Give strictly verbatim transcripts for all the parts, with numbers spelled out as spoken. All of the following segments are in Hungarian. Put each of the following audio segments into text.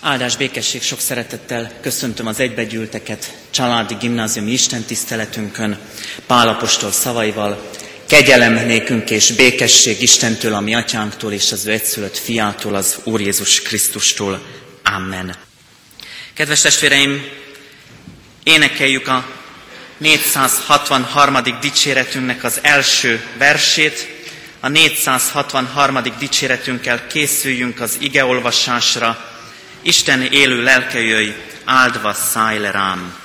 Áldás, békesség, sok szeretettel köszöntöm az egybegyűlteket családi gimnáziumi istentiszteletünkön, Pál apostol szavaival: kegyelem nékünk és békesség Istentől, a mi atyánktól, és az ő egyszülött fiától, az Úr Jézus Krisztustól. Amen. Kedves testvéreim, énekeljük a négyszázhatvanharmadik dicséretünknek az első versét. A négyszázhatvanharmadik dicséretünkkel készüljünk az igeolvasásra. Isten élő lelke, jöjj, áldva szállj le rám.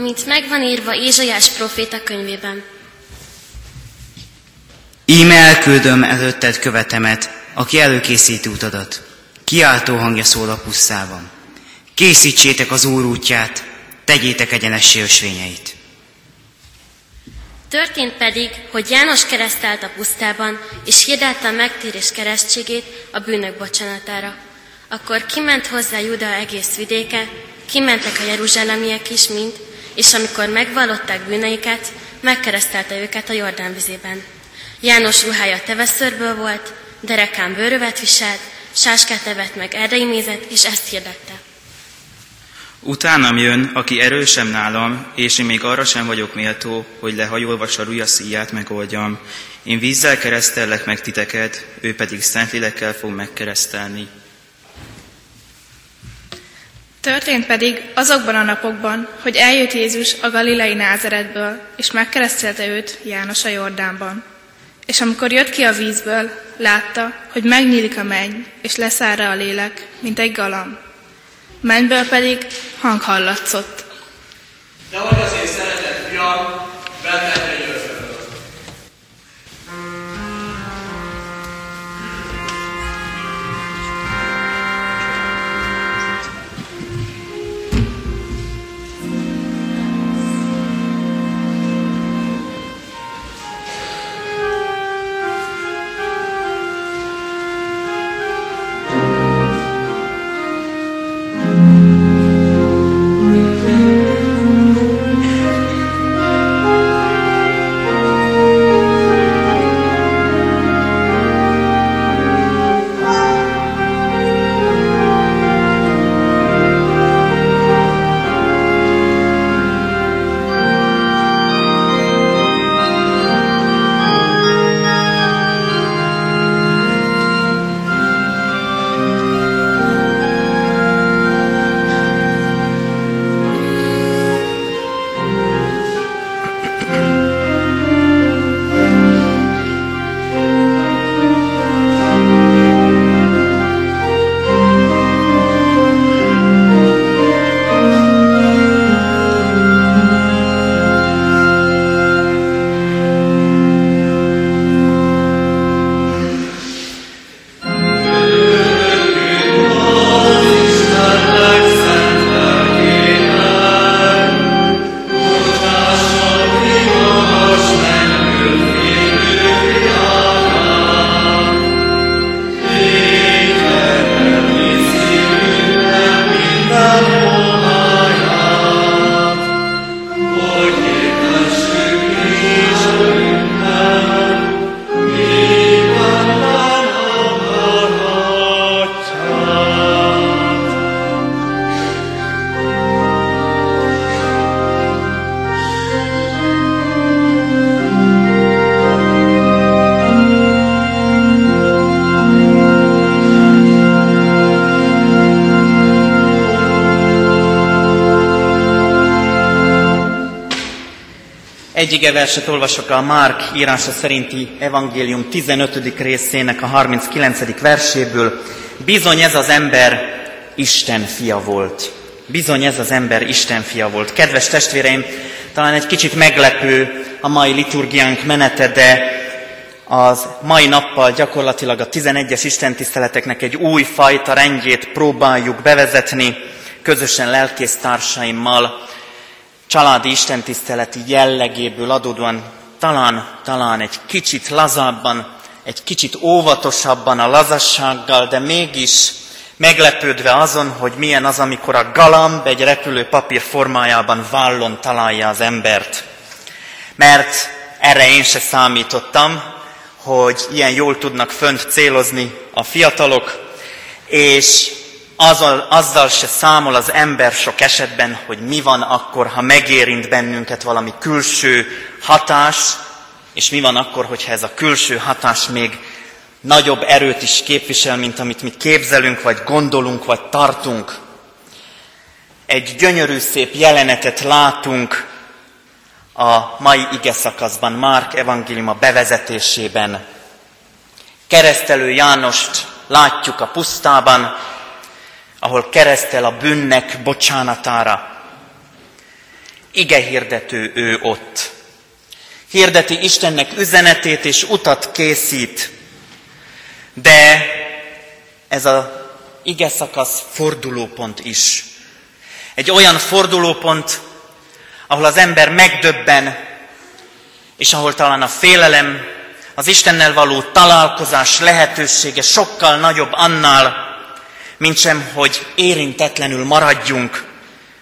Mint megvan írva Ézsaiás proféta könyvében: íme elküldöm előtted követemet, aki előkészíti utadat. Kiáltó hangja szól a pusztában: készítsétek az Úr útját, tegyétek egyenessé ösvényeit. Történt pedig, hogy János keresztelt a pusztában, és hirdette a megtérés keresztségét, a bűnök bocsánatára. Akkor kiment hozzá Júdea egész vidéke, kimentek a jeruzsálemiek is mind, és amikor megvallották bűneiket, megkeresztelte őket a Jordán vizében. János ruhája teveszőrből volt, derekán bőrövet viselt, sáskát evett meg erdei mézet, és ezt hirdette: utánam jön, aki erősebb nálam, és én még arra sem vagyok méltó, hogy lehajolva sarujja szíját megoldjam. Én vízzel keresztellek meg titeket, ő pedig Szentlélekkel fog megkeresztelni. Történt pedig azokban a napokban, hogy eljött Jézus a galilei Názaretből, és megkeresztelte őt János a Jordánban. És amikor jött ki a vízből, látta, hogy megnyílik a menny, és leszáll rá a lélek, mint egy galamb. Mennyből pedig hang hallatszott: de vagy az én szeretett fiam, benned legyen. Thank you. Egy igeverset olvasok a Márk írása szerinti evangélium tizenötödik részének a harminckilencedik verséből. Bizony ez az ember Isten fia volt. Bizony ez az ember Isten fia volt. Kedves testvéreim, talán egy kicsit meglepő a mai liturgiánk menete, de az mai nappal gyakorlatilag a tizenegyes istentiszteleteknek egy új fajta rendjét próbáljuk bevezetni közösen lelkésztársaimmal. Családi istentiszteleti jellegéből adódóan talán, talán egy kicsit lazábban, egy kicsit óvatosabban a lazassággal, de mégis meglepődve azon, hogy milyen az, amikor a galamb egy repülőpapír formájában vállon találja az embert. Mert erre én se számítottam, hogy ilyen jól tudnak fönt célozni a fiatalok, és Azzal, azzal se számol az ember sok esetben, hogy mi van akkor, ha megérint bennünket valami külső hatás, és mi van akkor, hogyha ez a külső hatás még nagyobb erőt is képvisel, mint amit mi képzelünk, vagy gondolunk, vagy tartunk. Egy gyönyörű szép jelenetet látunk a mai igeszakaszban, Márk evangéliuma bevezetésében. Keresztelő Jánost látjuk a pusztában, ahol keresztel a bűnnek bocsánatára. Ige hirdető ő ott. Hirdeti Istennek üzenetét és utat készít, de ez az ige szakasz fordulópont is. Egy olyan fordulópont, ahol az ember megdöbben, és ahol talán a félelem, az Istennel való találkozás lehetősége sokkal nagyobb annál, mintsem, hogy érintetlenül maradjunk,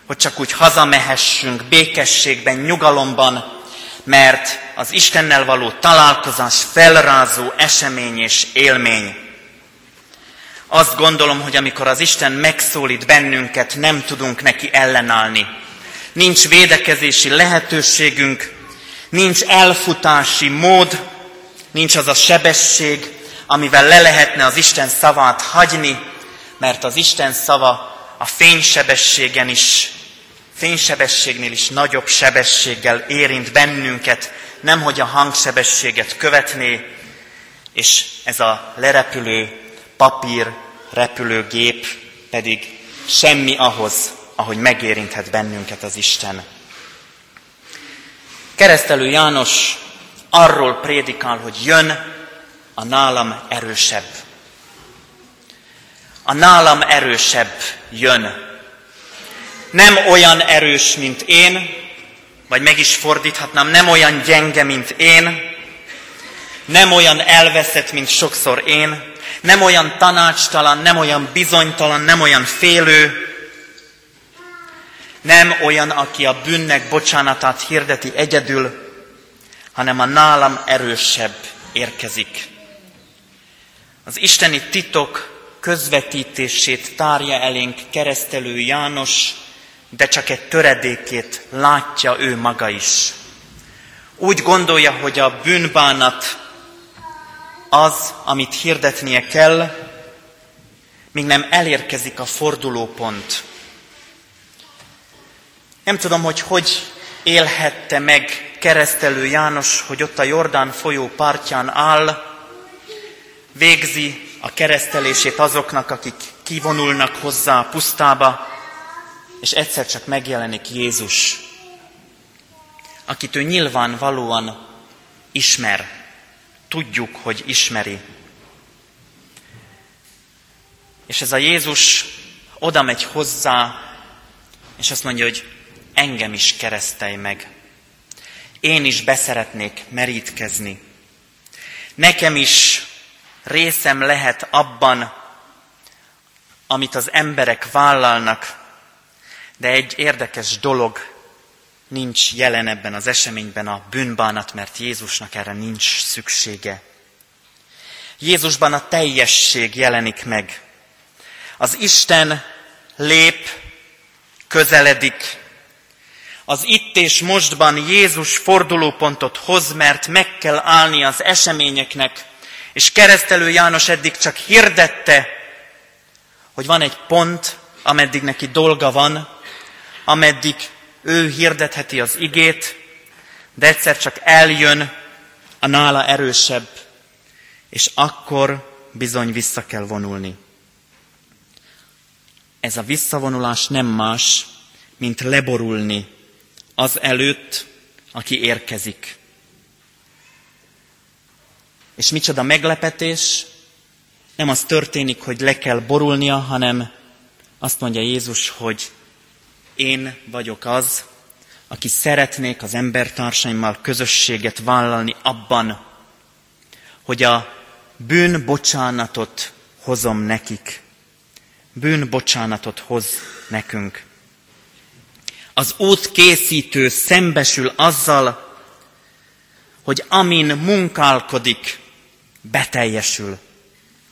hogy csak úgy hazamehessünk békességben, nyugalomban, mert az Istennel való találkozás felrázó esemény és élmény. Azt gondolom, hogy amikor az Isten megszólít bennünket, nem tudunk neki ellenállni. Nincs védekezési lehetőségünk, nincs elfutási mód, nincs az a sebesség, amivel le lehetne az Isten szavát hagyni, mert az Isten szava a fénysebességen is, fénysebességnél is nagyobb sebességgel érint bennünket, nemhogy a hangsebességet követné, és ez a lerepülő papír, repülőgép pedig semmi ahhoz, ahogy megérinthet bennünket az Isten. Keresztelő János arról prédikál, hogy jön a nálam erősebb. A nálam erősebb jön. Nem olyan erős, mint én, vagy meg is fordíthatnám, nem olyan gyenge, mint én, nem olyan elveszett, mint sokszor én, nem olyan tanácstalan, nem olyan bizonytalan, nem olyan félő, nem olyan, aki a bűnnek bocsánatát hirdeti egyedül, hanem a nálam erősebb érkezik. Az isteni titok közvetítését tárja elénk keresztelő János, de csak egy töredékét látja ő maga is. Úgy gondolja, hogy a bűnbánat az, amit hirdetnie kell, míg nem elérkezik a fordulópont. Nem tudom, hogy hogy élhette meg keresztelő János, hogy ott a Jordán folyó partján áll, végzi a keresztelését azoknak, akik kivonulnak hozzá a pusztába, és egyszer csak megjelenik Jézus, akit ő nyilvánvalóan ismer. Tudjuk, hogy ismeri. És ez a Jézus oda megy hozzá, és azt mondja, hogy engem is keresztelj meg. Én is beszeretnék merítkezni. Nekem is részem lehet abban, amit az emberek vállalnak, de egy érdekes dolog nincs jelen ebben az eseményben, a bűnbánat, mert Jézusnak erre nincs szüksége. Jézusban a teljesség jelenik meg. Az Isten lép, közeledik. Az itt és mostban Jézus fordulópontot hoz, mert meg kell állni az eseményeknek, és keresztelő János eddig csak hirdette, hogy van egy pont, ameddig neki dolga van, ameddig ő hirdetheti az igét, de egyszer csak eljön a nála erősebb, és akkor bizony vissza kell vonulni. Ez a visszavonulás nem más, mint leborulni az előtt, aki érkezik. És micsoda meglepetés, nem az történik, hogy le kell borulnia, hanem azt mondja Jézus, hogy én vagyok az, aki szeretnék az embertársaimmal közösséget vállalni abban, hogy a bűnbocsánatot hozom nekik. Bűnbocsánatot hoz nekünk. Az útkészítő szembesül azzal, hogy amin munkálkodik, beteljesül,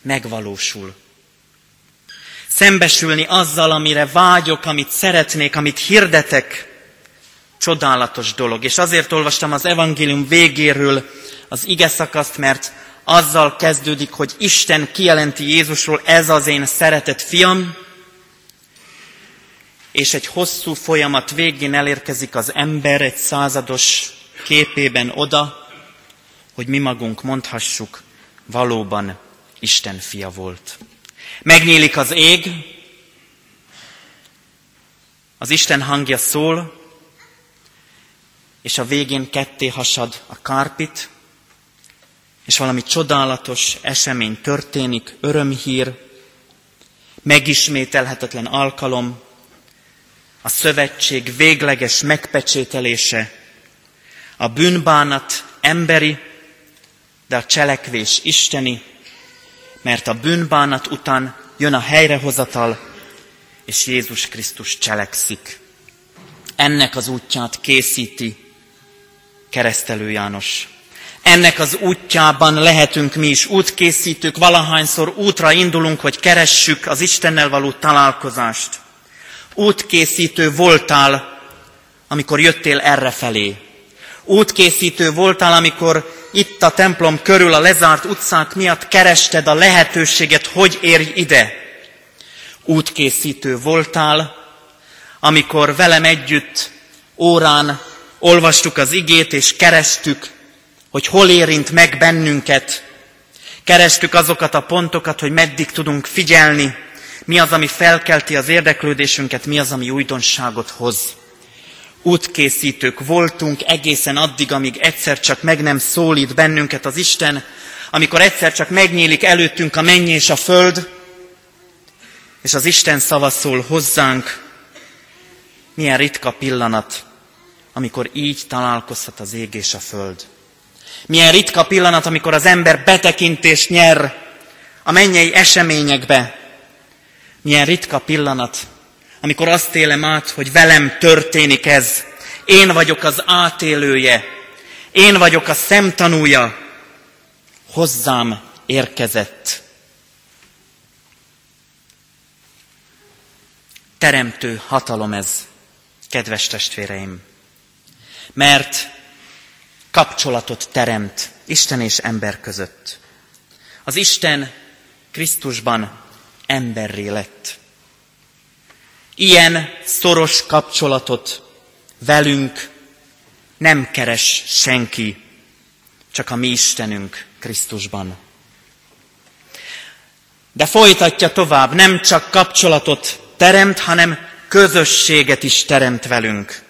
megvalósul. Szembesülni azzal, amire vágyok, amit szeretnék, amit hirdetek, csodálatos dolog. És azért olvastam az evangélium végéről az ige szakaszt, mert azzal kezdődik, hogy Isten kijelenti Jézusról, ez az én szeretett fiam, és egy hosszú folyamat végén elérkezik az ember egy százados képében oda, hogy mi magunk mondhassuk, valóban Isten fia volt. Megnyílik az ég, az Isten hangja szól, és a végén ketté hasad a kárpit, és valami csodálatos esemény történik, örömhír, megismételhetetlen alkalom, a szövetség végleges megpecsételése, a bűnbánat emberi, de a cselekvés isteni, mert a bűnbánat után jön a helyrehozatal, és Jézus Krisztus cselekszik. Ennek az útját készíti Keresztelő János. Ennek az útjában lehetünk mi is útkészítők, valahányszor útra indulunk, hogy keressük az Istennel való találkozást. Útkészítő voltál, amikor jöttél errefelé. Útkészítő voltál, amikor itt a templom körül a lezárt utcák miatt kerested a lehetőséget, hogy érj ide. Útkészítő voltál, amikor velem együtt órán olvastuk az igét és kerestük, hogy hol érint meg bennünket. Kerestük azokat a pontokat, hogy meddig tudunk figyelni, mi az, ami felkelti az érdeklődésünket, mi az, ami újdonságot hoz. Útkészítők voltunk egészen addig, amíg egyszer csak meg nem szólít bennünket az Isten, amikor egyszer csak megnyílik előttünk a menny és a föld, és az Isten szava szól hozzánk. Milyen ritka pillanat, amikor így találkozhat az ég és a föld. Milyen ritka pillanat, amikor az ember betekintést nyer a mennyei eseményekbe. Milyen ritka pillanat, amikor azt élem át, hogy velem történik ez. Én vagyok az átélője, én vagyok a szemtanúja, hozzám érkezett. Teremtő hatalom ez, kedves testvéreim, mert kapcsolatot teremt Isten és ember között. Az Isten Krisztusban emberré lett. Ilyen szoros kapcsolatot velünk nem keres senki, csak a mi Istenünk Krisztusban. De folytatja tovább, nem csak kapcsolatot teremt, hanem közösséget is teremt velünk.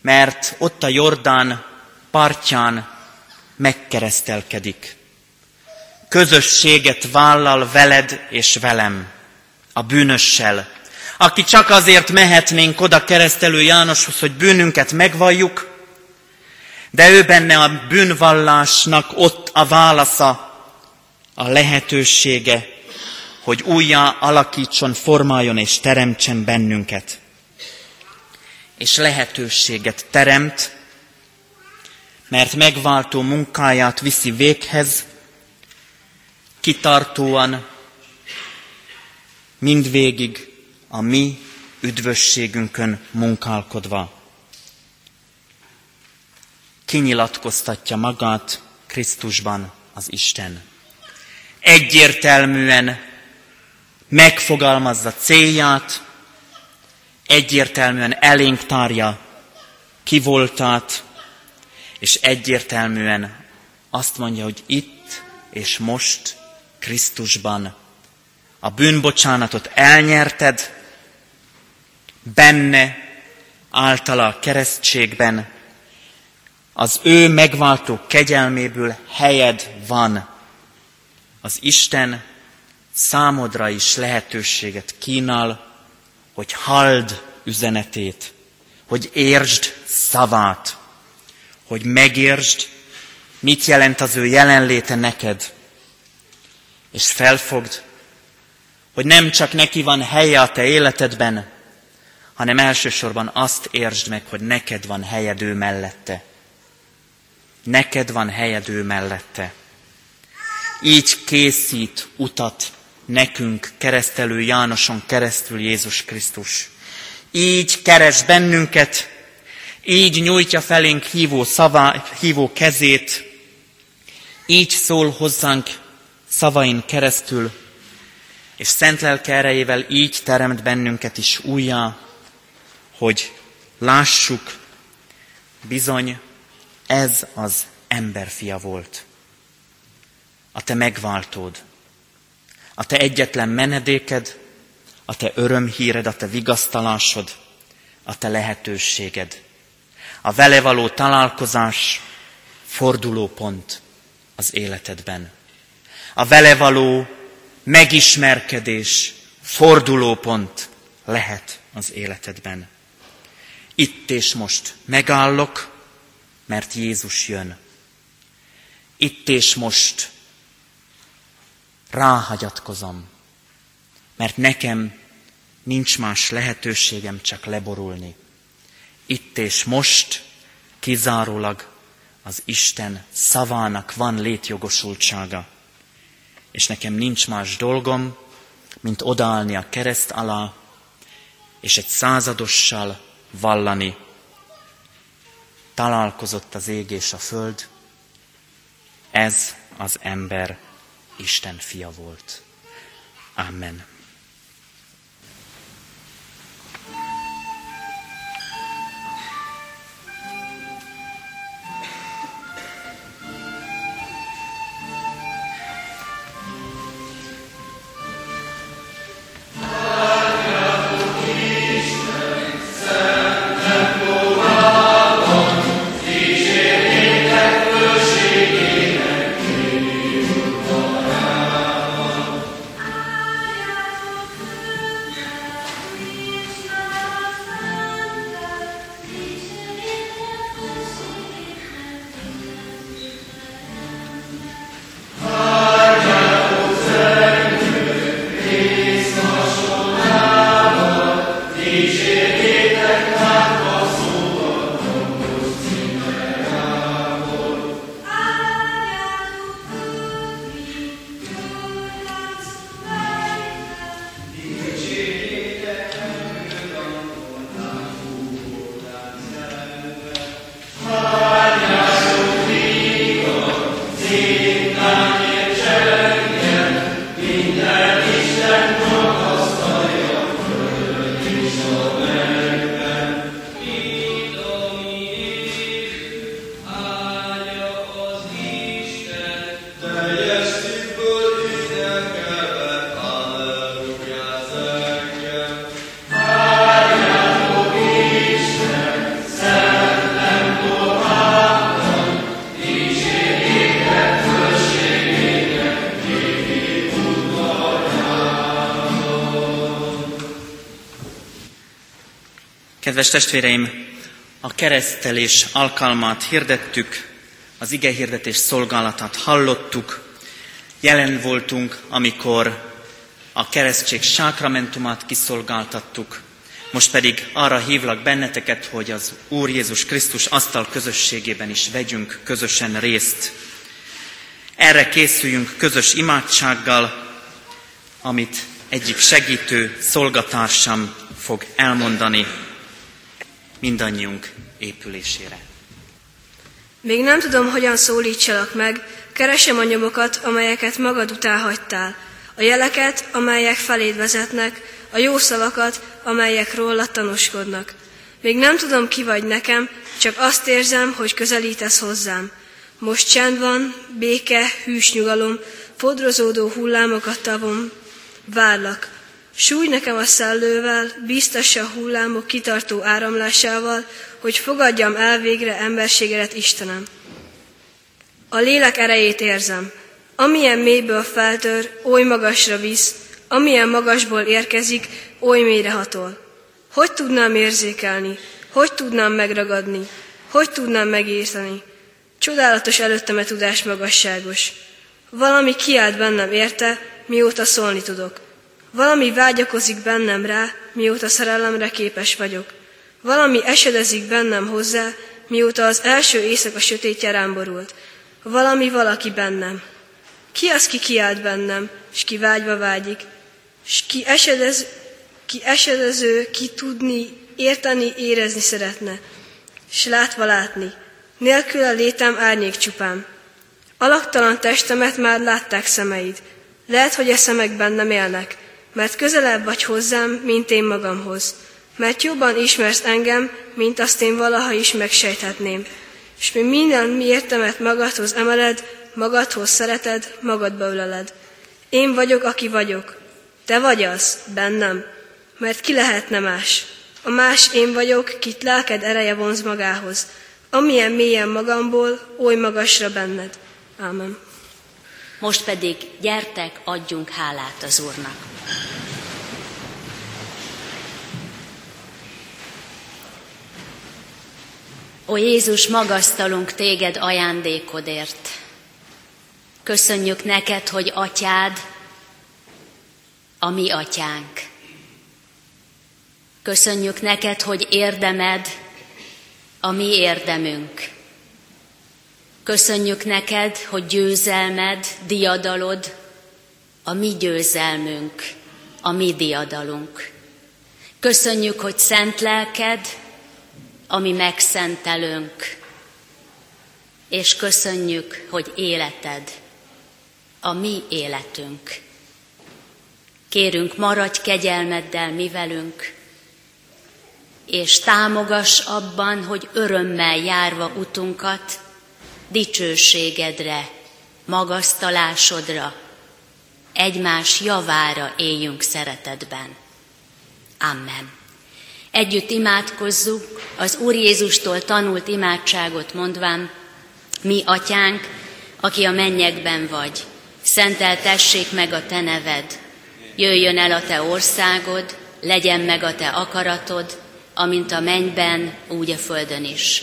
Mert ott a Jordán partján megkeresztelkedik. Közösséget vállal veled és velem, a bűnössel, aki csak azért mehetnénk oda Keresztelő Jánoshoz, hogy bűnünket megvalljuk, de ő benne a bűnvallásnak ott a válasza, a lehetősége, hogy újjá alakítson, formáljon és teremtsen bennünket. És lehetőséget teremt, mert megváltó munkáját viszi véghez, kitartóan, mindvégig a mi üdvösségünkön munkálkodva. Kinyilatkoztatja magát Krisztusban az Isten. Egyértelműen megfogalmazza célját, egyértelműen elénk tárja kivoltát, és egyértelműen azt mondja, hogy itt és most Krisztusban a bűnbocsánatot elnyerted, benne általa a keresztségben, az ő megváltó kegyelméből helyed van. Az Isten számodra is lehetőséget kínál, hogy halld üzenetét, hogy értsd szavát, hogy megértsd, mit jelent az ő jelenléte neked, és felfogd, hogy nem csak neki van helye a te életedben, hanem elsősorban azt értsd meg, hogy neked van helyed ő mellette. Neked van helyed ő mellette. Így készít utat nekünk keresztelő Jánoson keresztül Jézus Krisztus. Így keres bennünket, így nyújtja felénk hívó, szavá, hívó kezét, így szól hozzánk szavain keresztül, és szent lelke erejével így teremt bennünket is újjá, hogy lássuk, bizony ez az emberfia volt. A te megváltód, a te egyetlen menedéked, a te örömhíred, a te vigasztalásod, a te lehetőséged. A vele való találkozás fordulópont az életedben. A vele való megismerkedés fordulópont lehet az életedben. Itt és most megállok, mert Jézus jön. Itt és most ráhagyatkozom, mert nekem nincs más lehetőségem csak leborulni. Itt és most kizárólag az Isten szavának van létjogosultsága. És nekem nincs más dolgom, mint odaállni a kereszt alá, és egy századossal vallani. Találkozott az ég és a föld, ez az ember Isten fia volt. Amen. Kedves testvéreim, a keresztelés alkalmát hirdettük, az igehirdetés szolgálatát hallottuk, jelen voltunk, amikor a keresztség sákramentumát kiszolgáltattuk, most pedig arra hívlak benneteket, hogy az Úr Jézus Krisztus asztal közösségében is vegyünk közösen részt. Erre készüljünk közös imádsággal, amit egyik segítő szolgatársam fog elmondani mindannyiunk épülésére. Még nem tudom, hogyan szólítsalak meg, keresem a nyomokat, amelyeket magad után hagytál, a jeleket, amelyek feléd vezetnek, a jó szavakat, amelyek rólad tanúskodnak. Még nem tudom, ki vagy nekem, csak azt érzem, hogy közelítesz hozzám. Most csend van, béke, hűs nyugalom, fodrozódó hullámok a tavon. Várlak. Sújj nekem a szellővel, bíztassa a hullámok kitartó áramlásával, hogy fogadjam el végre emberségedet, Istenem. A lélek erejét érzem. Amilyen mélyből feltör, oly magasra visz, amilyen magasból érkezik, oly mélyre hatol. Hogy tudnám érzékelni? Hogy tudnám megragadni? Hogy tudnám megérteni? Csodálatos előttem a tudás magasságos. Valami kiált bennem érte, mióta szólni tudok. Valami vágyakozik bennem rá, mióta szerelemre képes vagyok. Valami esedezik bennem hozzá, mióta az első éjszaka sötétje rám borult. Valami valaki bennem. Ki az, ki kiált bennem, s ki vágyva vágyik, s ki esedez, ki esedező, ki tudni, érteni, érezni szeretne, s látva látni. Nélküle létem árnyék csupán. Alaktalan testemet már látták szemeid. Lehet, hogy e szemek bennem élnek, mert közelebb vagy hozzám, mint én magamhoz. Mert jobban ismersz engem, mint azt én valaha is megsejthetném. S mi minden mi értemet magadhoz emeled, magadhoz szereted, magadba öleled. Én vagyok, aki vagyok. Te vagy az, bennem. Mert ki lehetne más? A más én vagyok, kit lelked ereje vonz magához. Amilyen mélyen magamból, oly magasra benned. Ámen. Most pedig gyertek, adjunk hálát az Úrnak. Ó Jézus, magasztalunk téged ajándékodért. Köszönjük neked, hogy atyád, a mi atyánk. Köszönjük neked, hogy érdemed, a mi érdemünk. Köszönjük neked, hogy győzelmed, diadalod, a mi győzelmünk, a mi diadalunk. Köszönjük, hogy szent lelked, a mi megszentelünk. És köszönjük, hogy életed, a mi életünk. Kérünk, maradj kegyelmeddel mi velünk, és támogass abban, hogy örömmel járva utunkat, dicsőségedre, magasztalásodra, egymás javára éljünk szeretetben. Amen. Együtt imádkozzuk, az Úr Jézustól tanult imádságot mondván, mi atyánk, aki a mennyekben vagy, szenteltessék meg a te neved, jöjjön el a te országod, legyen meg a te akaratod, amint a mennyben, úgy a földön is.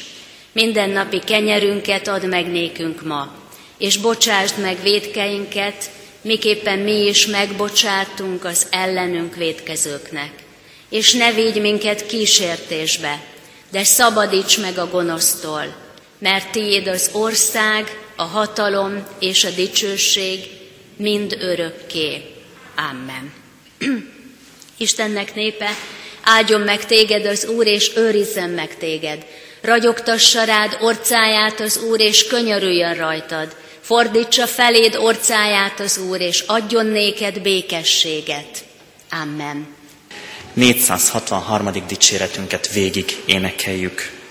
Minden napi kenyerünket add meg nékünk ma, és bocsásd meg vétkeinket, miképpen mi is megbocsátunk az ellenünk vétkezőknek. És ne vigy minket kísértésbe, de szabadíts meg a gonosztól, mert tiéd az ország, a hatalom és a dicsőség mind örökké. Amen. Istennek népe, áldjon meg téged az Úr, és őrizzen meg téged. Ragyogtassa rád orcáját az Úr, és könyörüljön rajtad. Fordítsa feléd orcáját az Úr, és adjon néked békességet. Amen. négyszázhatvanharmadik dicséretünket végig énekeljük.